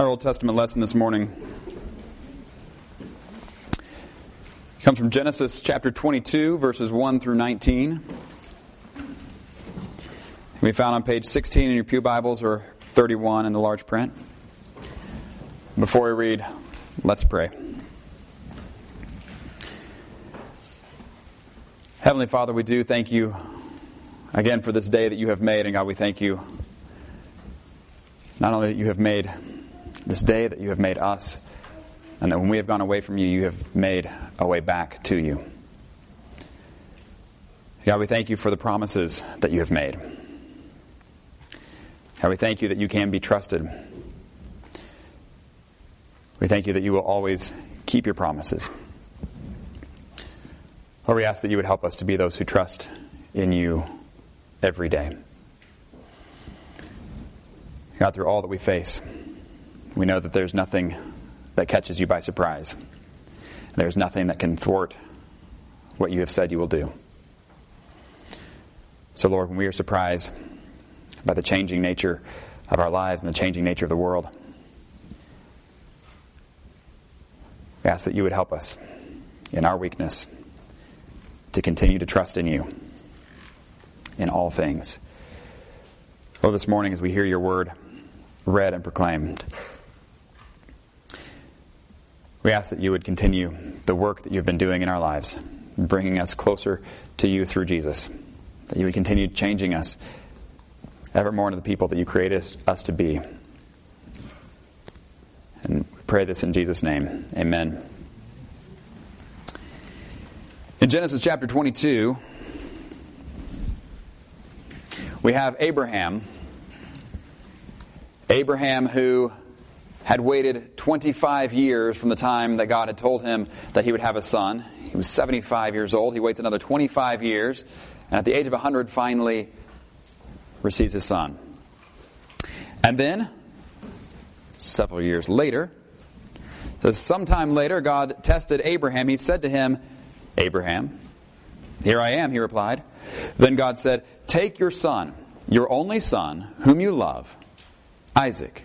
Our Old Testament lesson this morning comes from Genesis chapter 22, verses 1 through 19. We found on page 16 in your pew Bibles, or 31 in the large print. Before we read, let's pray. Heavenly Father, we do thank you again for this day that you have made, and God, we thank you not only that you have made this day, that you have made us, and that when we have gone away from you, you have made a way back to you. God, we thank you for the promises that you have made. God, we thank you that you can be trusted. We thank you that you will always keep your promises. Lord, we ask that you would help us to be those who trust in you every day. God, through all that we face, we know that there's nothing that catches you by surprise. There's nothing that can thwart what you have said you will do. So, Lord, when we are surprised by the changing nature of our lives and the changing nature of the world, we ask that you would help us in our weakness to continue to trust in you in all things. Lord, this morning as we hear your word read and proclaimed, we ask that you would continue the work that you've been doing in our lives, bringing us closer to you through Jesus, that you would continue changing us ever more into the people that you created us to be. And we pray this in Jesus' name. Amen. In Genesis chapter 22, we have Abraham who had waited 25 years from the time that God had told him that he would have a son. He was 75 years old. He waits another 25 years, and at the age of 100, finally receives his son. And then, several years later, so sometime later, God tested Abraham. He said to him, "Abraham." "Here I am," he replied. Then God said, "Take your son, your only son, whom you love, Isaac,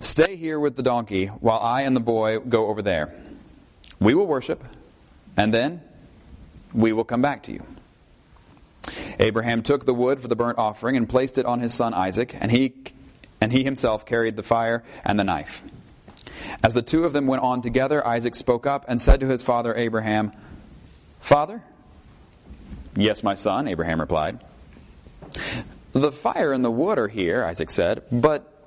"Stay here with the donkey while I and the boy go over there. We will worship, and then we will come back to you." Abraham took the wood for the burnt offering and placed it on his son Isaac, and he himself carried the fire and the knife. As the 2 of them went on together, Isaac spoke up and said to his father Abraham, "Father?" "Yes, my son," Abraham replied. "The fire and the wood are here," Isaac said, "but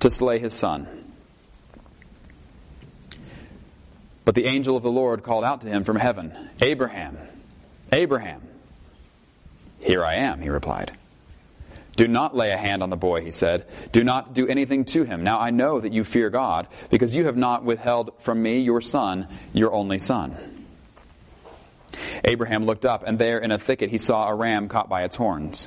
to slay his son. But the angel of the Lord called out to him from heaven, "Abraham, Abraham." "Here I am," he replied. "Do not lay a hand on the boy," he said. "Do not do anything to him. Now I know that you fear God, because you have not withheld from me your son, your only son." Abraham looked up, and there in a thicket he saw a ram caught by its horns.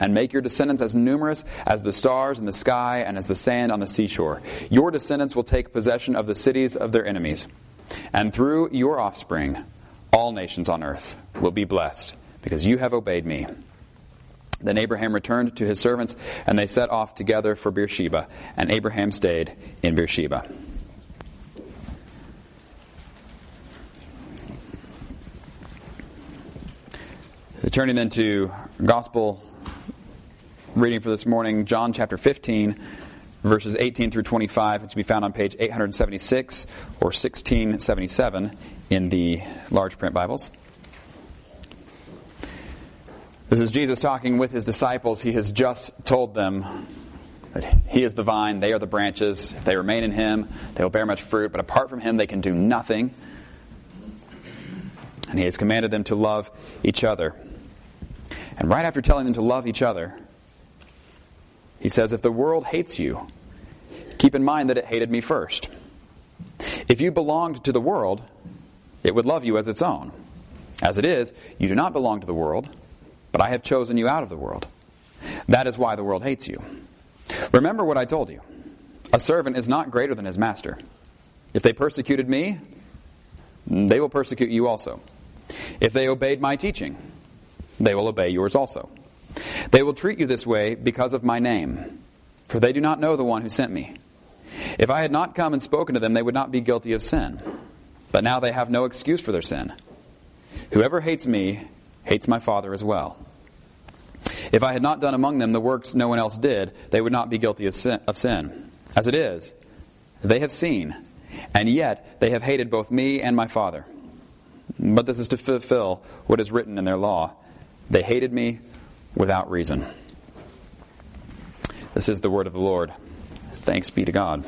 and make your descendants as numerous as the stars in the sky and as the sand on the seashore. Your descendants will take possession of the cities of their enemies. And through your offspring, all nations on earth will be blessed, because you have obeyed me, Then Abraham returned to his servants, and they set off together for Beersheba. And Abraham stayed in Beersheba. Turning then to Gospel reading for this morning, John chapter 15, verses 18 through 25, which can be found on page 876 or 1677 in the large print Bibles. This is Jesus talking with his disciples. He has just told them that he is the vine, they are the branches. If they remain in him, they will bear much fruit, but apart from him, they can do nothing. And he has commanded them to love each other. And right after telling them to love each other, he says, if the world hates you, keep in mind that it hated me first. If you belonged to the world, it would love you as its own. As it is, you do not belong to the world, but I have chosen you out of the world. That is why the world hates you. Remember what I told you. A servant is not greater than his master. If they persecuted me, they will persecute you also. If they obeyed my teaching, they will obey yours also. They will treat you this way because of my name, for they do not know the one who sent me. If I had not come and spoken to them, they would not be guilty of sin. But now they have no excuse for their sin. Whoever hates me hates my Father as well. If I had not done among them the works no one else did, they would not be guilty of sin. As it is, they have seen, and yet they have hated both me and my Father. But this is to fulfill what is written in their law. They hated me without reason. This is the word of the Lord. Thanks be to God.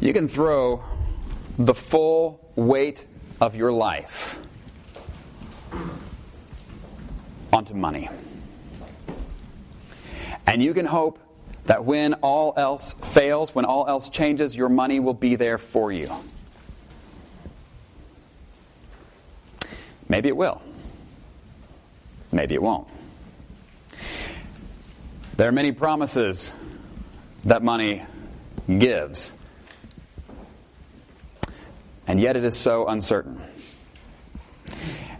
You can throw the full weight of your life onto money. And you can hope that when all else fails, when all else changes, your money will be there for you. Maybe it will. Maybe it won't. There are many promises that money gives. And yet it is so uncertain.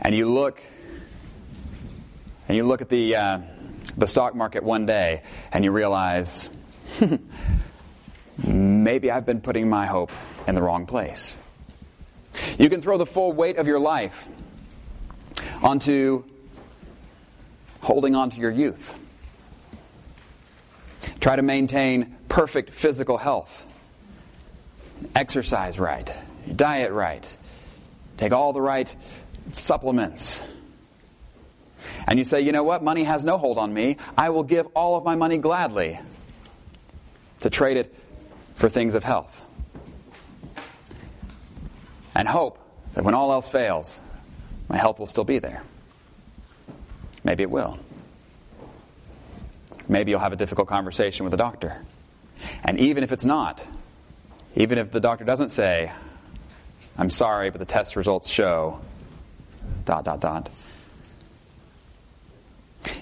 And you look at the stock market one day, and you realize, maybe I've been putting my hope in the wrong place. You can throw the full weight of your life onto holding on to your youth. Try to maintain perfect physical health. Exercise right. Diet right. Take all the right supplements. And you say, you know what? Money has no hold on me. I will give all of my money gladly to trade it for things of health. And hope that when all else fails, my health will still be there. Maybe it will. Maybe you'll have a difficult conversation with a doctor. And even if it's not, even if the doctor doesn't say, I'm sorry, but the test results show, ...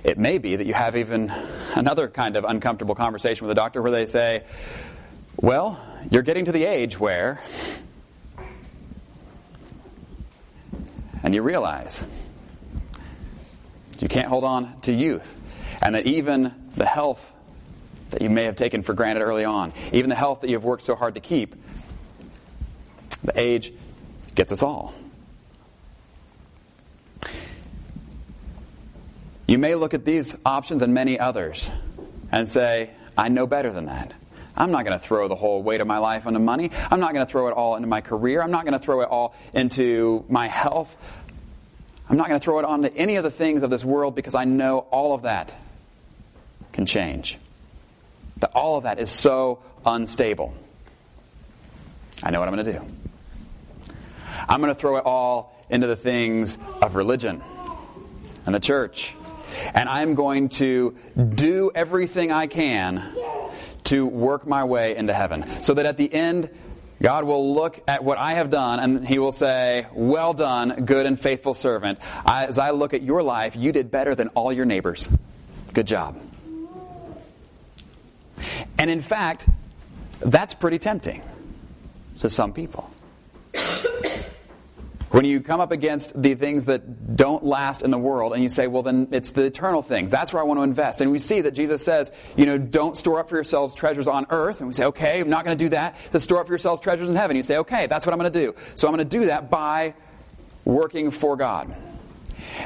It may be that you have even another kind of uncomfortable conversation with a doctor where they say, well, you're getting to the age where... And you realize you can't hold on to youth, and that even the health that you may have taken for granted early on, even the health that you've worked so hard to keep, the age gets us all. You may look at these options and many others and say, I know better than that. I'm not going to throw the whole weight of my life into money. I'm not going to throw it all into my career. I'm not going to throw it all into my health. I'm not going to throw it onto any of the things of this world because I know all of that can change. That all of that is so unstable. I know what I'm going to do. I'm going to throw it all into the things of religion and the church. And I'm going to do everything I can to work my way into heaven, so that at the end, God will look at what I have done and he will say, well done, good and faithful servant. As I look at your life, you did better than all your neighbors. Good job. And in fact, that's pretty tempting to some people. When you come up against the things that don't last in the world and you say, well, then it's the eternal things. That's where I want to invest. And we see that Jesus says, you know, don't store up for yourselves treasures on earth. And we say, okay, I'm not going to do that. To store up for yourselves treasures in heaven. You say, okay, that's what I'm going to do. So I'm going to do that by working for God.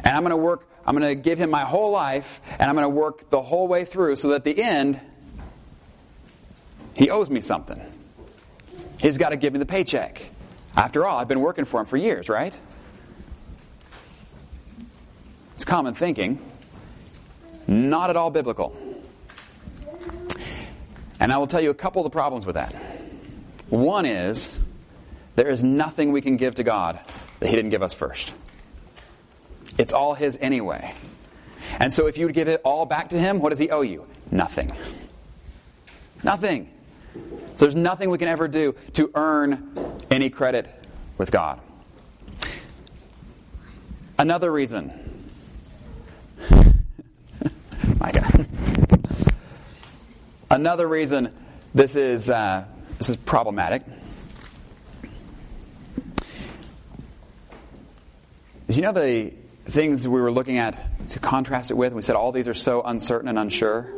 And I'm going to give him my whole life, and I'm going to work the whole way through so that at the end, he owes me something. He's got to give me the paycheck. After all, I've been working for him for years, right? It's common thinking. Not at all biblical. And I will tell you a couple of the problems with that. One is, there is nothing we can give to God that he didn't give us first. It's all his anyway. And so if you would give it all back to him, what does he owe you? Nothing. Nothing. So there's nothing we can ever do to earn any credit with God. Another reason. My God. Another reason this is problematic. Is you know the things we were looking at to contrast it with? We said all these are so uncertain and unsure.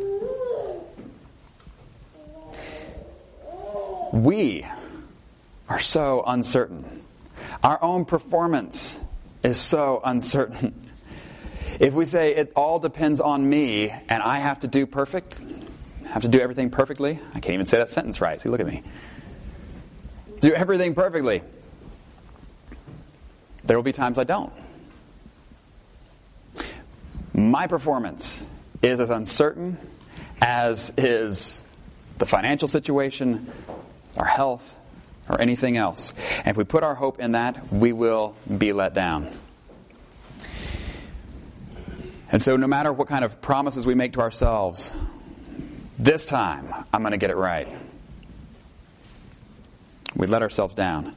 We are so uncertain. Our own performance is so uncertain. If we say it all depends on me and I have to do perfect, have to do everything perfectly, I can't even say that sentence right. See, look at me. Do everything perfectly. There will be times I don't. My performance is as uncertain as is the financial situation, our health, or anything else. And if we put our hope in that, we will be let down. And so no matter what kind of promises we make to ourselves, this time I'm going to get it right, we let ourselves down.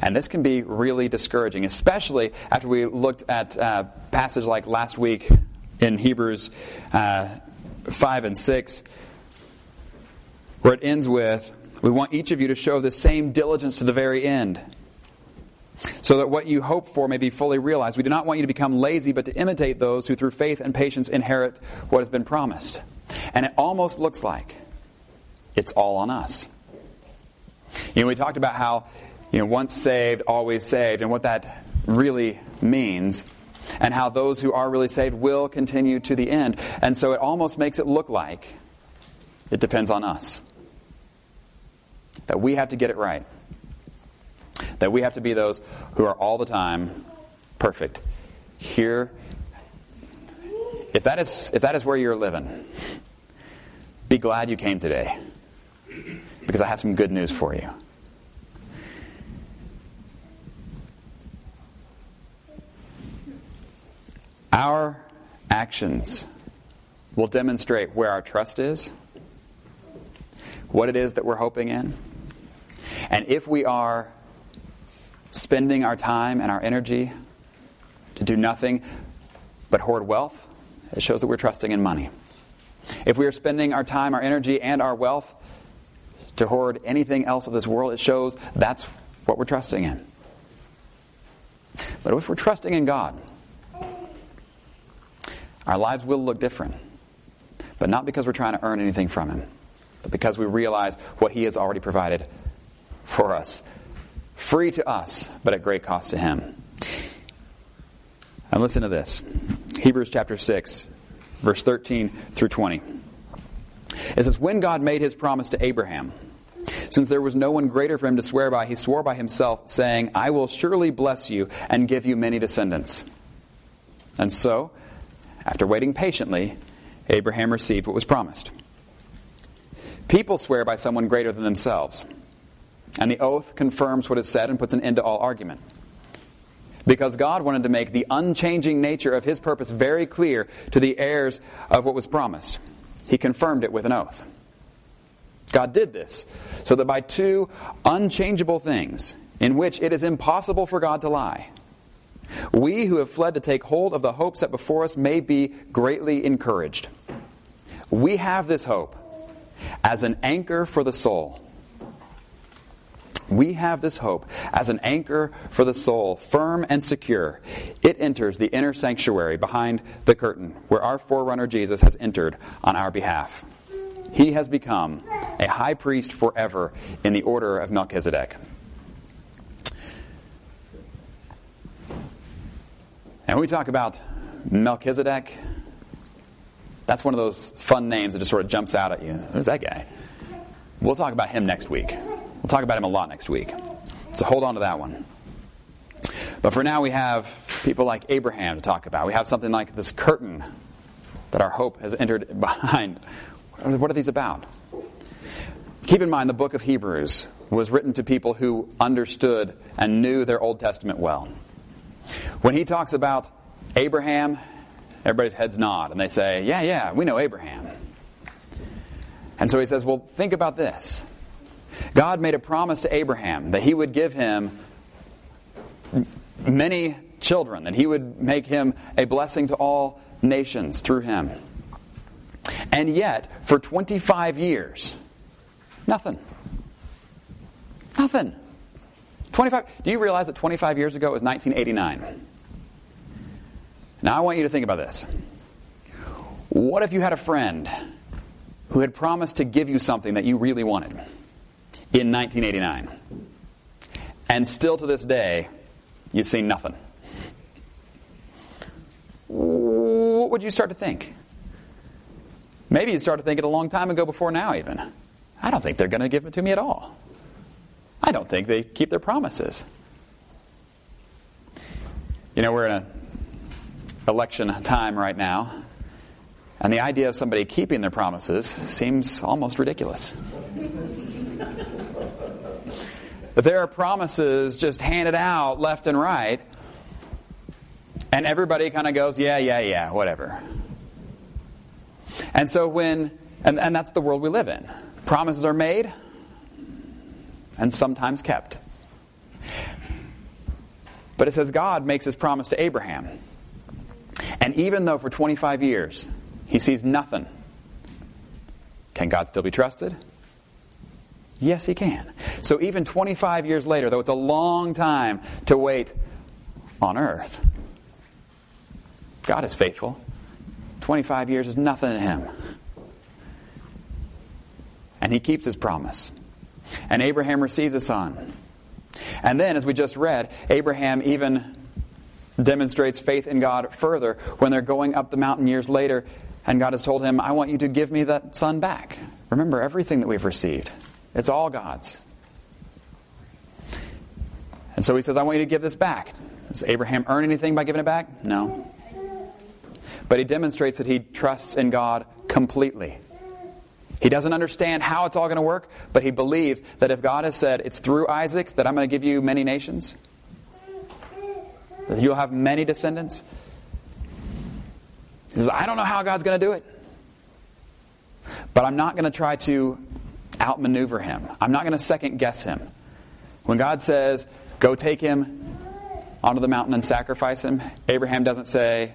And this can be really discouraging, especially after we looked at a passage like last week in Hebrews 5 and 6, where it ends with, we want each of you to show the same diligence to the very end, so that what you hope for may be fully realized. We do not want you to become lazy, but to imitate those who through faith and patience inherit what has been promised. And it almost looks like it's all on us. You know, we talked about how once saved, always saved, and what that really means, and how those who are really saved will continue to the end. And so it almost makes it look like it depends on us. That we have to get it right. That we have to be those who are all the time perfect. Here, if that is where you're living, be glad you came today, because I have some good news for you. Our actions will demonstrate where our trust is, what it is that we're hoping in, and if we are spending our time and our energy to do nothing but hoard wealth, it shows that we're trusting in money. If we are spending our time, our energy, and our wealth to hoard anything else of this world, it shows that's what we're trusting in. But if we're trusting in God, our lives will look different, but not because we're trying to earn anything from him, but because we realize what he has already provided for us, free to us, but at great cost to him. And listen to this. Hebrews chapter 6, verse 13 through 20. It says, when God made his promise to Abraham, since there was no one greater for him to swear by, he swore by himself, saying, I will surely bless you and give you many descendants. And so, after waiting patiently, Abraham received what was promised. People swear by someone greater than themselves, and the oath confirms what is said and puts an end to all argument. Because God wanted to make the unchanging nature of his purpose very clear to the heirs of what was promised, he confirmed it with an oath. God did this so that by two unchangeable things, in which it is impossible for God to lie, we who have fled to take hold of the hope set before us may be greatly encouraged. We have this hope as an anchor for the soul, we have this hope as an anchor for the soul, firm and secure. It enters the inner sanctuary behind the curtain, where our forerunner Jesus has entered on our behalf. He has become a high priest forever in the order of Melchizedek. And when we talk about Melchizedek, that's one of those fun names that just sort of jumps out at you. Who's that guy? We'll talk about him next week. We'll talk about him a lot next week. So hold on to that one. But for now, we have people like Abraham to talk about. We have something like this curtain that our hope has entered behind. What are these about? Keep in mind, the book of Hebrews was written to people who understood and knew their Old Testament well. When he talks about Abraham, everybody's heads nod, and they say, yeah, we know Abraham. And so he says, well, think about this. God made a promise to Abraham that he would give him many children, that he would make him a blessing to all nations through him. And yet, for 25 years, nothing. 25. Do you realize that 25 years ago it was 1989? Now I want you to think about this. What if you had a friend who had promised to give you something that you really wanted in 1989, and still to this day you've seen nothing? What would you start to think? Maybe you start to think it a long time ago before now even. I don't think they're going to give it to me at all. I don't think they keep their promises. You know, we're in an election time right now, and the idea of somebody keeping their promises seems almost ridiculous. But there are promises just handed out left and right, and everybody kind of goes, yeah, whatever. And so and that's the world we live in. Promises are made and sometimes kept. But it says God makes his promise to Abraham. And even though for 25 years he sees nothing, can God still be trusted? Yes, he can. So even 25 years later, though it's a long time to wait on earth, God is faithful. 25 years is nothing to him. And he keeps his promise. And Abraham receives a son. And then, as we just read, Abraham even demonstrates faith in God further when they're going up the mountain years later, and God has told him, I want you to give me that son back. Remember, everything that we've received, it's all God's. And so he says, I want you to give this back. Does Abraham earn anything by giving it back? No. But he demonstrates that he trusts in God completely. He doesn't understand how it's all going to work, but he believes that if God has said, it's through Isaac that I'm going to give you many nations, that you'll have many descendants. He says, I don't know how God's going to do it, but I'm not going to try to outmaneuver him. I'm not going to second guess him. When God says, go take him onto the mountain and sacrifice him, Abraham doesn't say,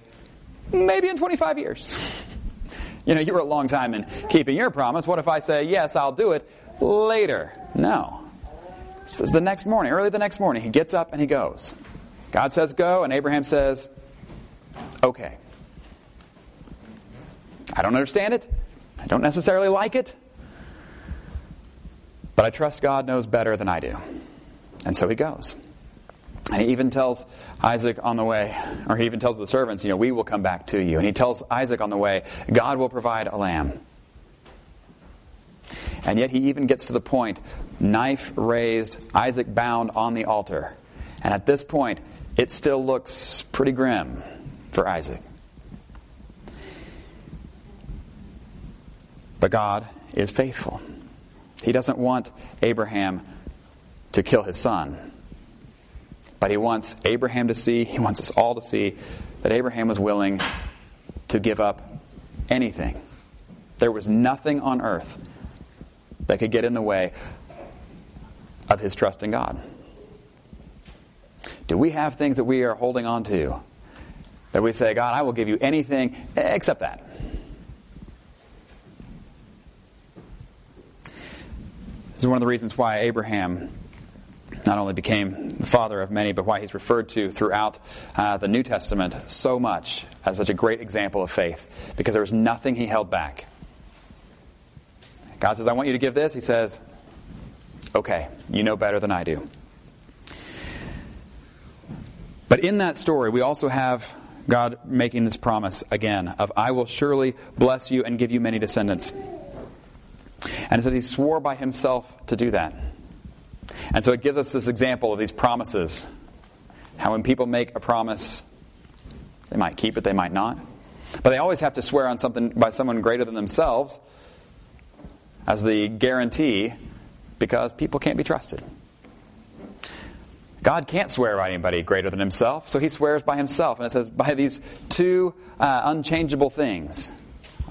maybe in 25 years. You were a long time in keeping your promise. What if I say, yes, I'll do it later? No. So it's the next morning, early the next morning, he gets up and he goes. God says go, and Abraham says, okay. I don't understand it. I don't necessarily like it. But I trust God knows better than I do. And so he goes. And he even tells Isaac on the way, or he even tells the servants, we will come back to you. And he tells Isaac on the way, God will provide a lamb. And yet he even gets to the point, knife raised, Isaac bound on the altar. And at this point, it still looks pretty grim for Isaac. But God is faithful. He doesn't want Abraham to kill his son. But he wants us all to see that Abraham was willing to give up anything. There was nothing on earth that could get in the way of his trust in God. Do we have things that we are holding on to that we say, God, I will give you anything except that? This is one of the reasons why Abraham not only became the father of many, but why he's referred to throughout the New Testament so much as such a great example of faith, because there was nothing he held back. God says, I want you to give this. He says, okay, you know better than I do. But in that story, we also have God making this promise again of, I will surely bless you and give you many descendants. And so he swore by himself to do that. And so it gives us this example of these promises. How when people make a promise, they might keep it, they might not. But they always have to swear on something by someone greater than themselves as the guarantee, because people can't be trusted. God can't swear by anybody greater than himself, so he swears by himself. And it says, by these two unchangeable things,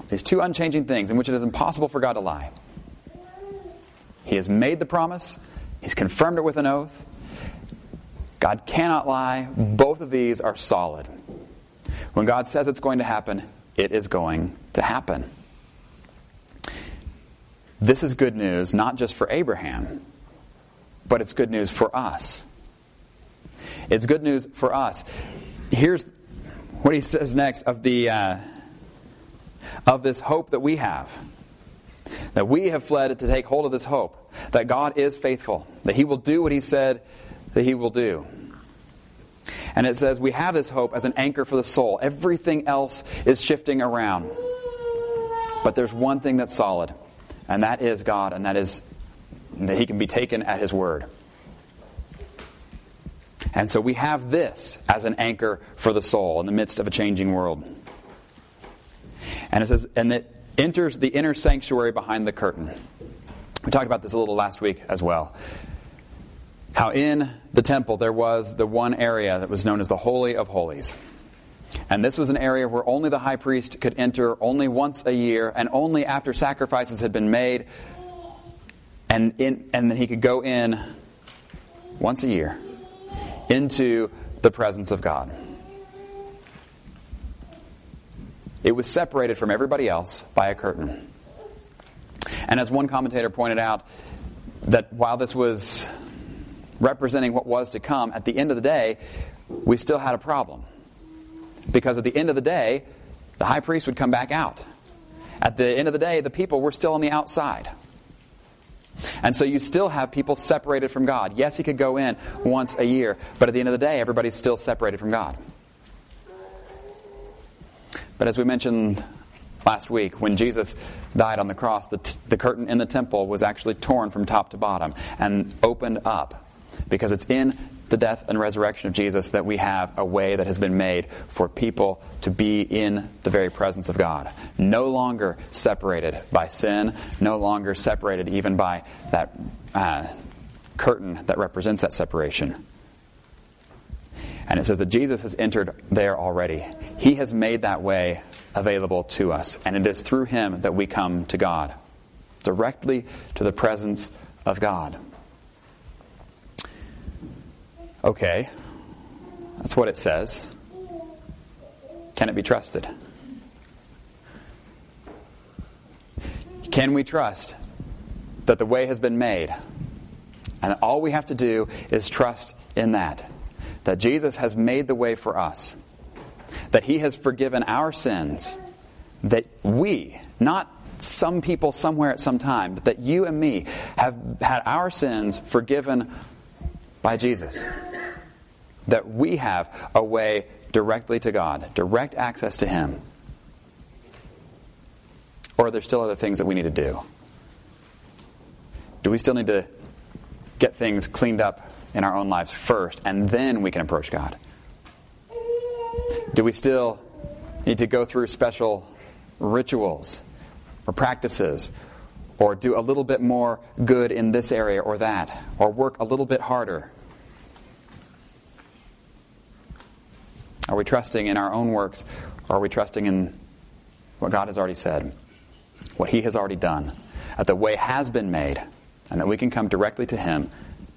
these two unchanging things in which it is impossible for God to lie. He has made the promise. He's confirmed it with an oath. God cannot lie. Both of these are solid. When God says it's going to happen, it is going to happen. This is good news, not just for Abraham, but it's good news for us. It's good news for us. Here's what he says next of the of this hope that we have. That we have fled to take hold of this hope. That God is faithful. That he will do what he said that he will do. And it says we have this hope as an anchor for the soul. Everything else is shifting around. But there's one thing that's solid. And that is God. And that is that he can be taken at his word. And so we have this as an anchor for the soul in the midst of a changing world. And it says, and it enters the inner sanctuary behind the curtain. We talked about this a little last week as well. How in the temple there was the one area that was known as the Holy of Holies. And this was an area where only the high priest could enter, only once a year, and only after sacrifices had been made. And then he could go in once a year into the presence of God. It was separated from everybody else by a curtain. And as one commentator pointed out, that while this was representing what was to come, at the end of the day, we still had a problem. Because at the end of the day, the high priest would come back out. At the end of the day, the people were still on the outside. And so you still have people separated from God. Yes, he could go in once a year, but at the end of the day, everybody's still separated from God. But as we mentioned last week, when Jesus died on the cross, the curtain in the temple was actually torn from top to bottom and opened up, because it's in the death and resurrection of Jesus that we have a way that has been made for people to be in the very presence of God. No longer separated by sin, no longer separated even by that curtain that represents that separation. And it says that Jesus has entered there already. He has made that way available to us, and it is through him that we come to God, directly to the presence of God. Okay, that's what it says. Can it be trusted? Can we trust that the way has been made? And all we have to do is trust in that. That Jesus has made the way for us. That he has forgiven our sins. That we, not some people somewhere at some time, but that you and me have had our sins forgiven by Jesus. That we have a way directly to God, direct access to him. Or are there still other things that we need to do? Do we still need to get things cleaned up in our own lives first, and then we can approach God? Do we still need to go through special rituals or practices, or do a little bit more good in this area or that, or work a little bit harder? Are we trusting in our own works, or are we trusting in what God has already said, what he has already done, that the way has been made, and that we can come directly to him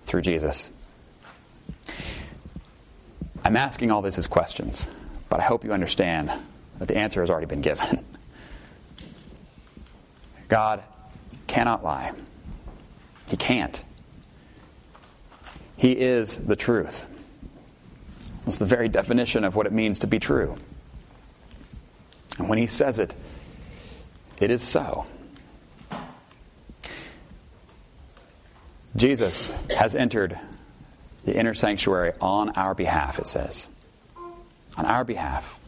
through Jesus? I'm asking all this as questions, but I hope you understand that the answer has already been given. God cannot lie. He can't. He is the truth. It's the very definition of what it means to be true. And when he says it, it is so. Jesus has entered the inner sanctuary on our behalf, it says. On our behalf.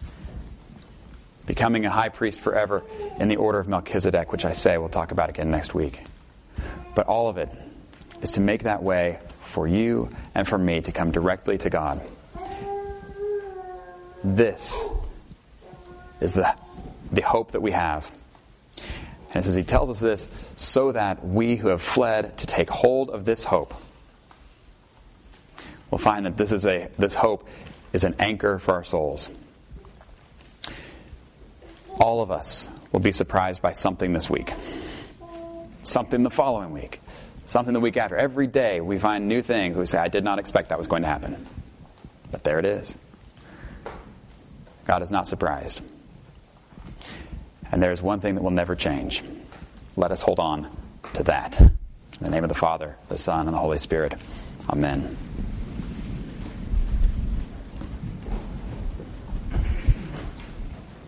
Becoming a high priest forever in the order of Melchizedek, which I say we'll talk about again next week. But all of it is to make that way for you and for me to come directly to God. This is the hope that we have. And it says he tells us this so that we who have fled to take hold of this hope will find that this hope is an anchor for our souls. All of us will be surprised by something this week. Something the following week. Something the week after. Every day we find new things. We say, I did not expect that was going to happen. But there it is. God is not surprised. And there is one thing that will never change. Let us hold on to that. In the name of the Father, the Son, and the Holy Spirit. Amen.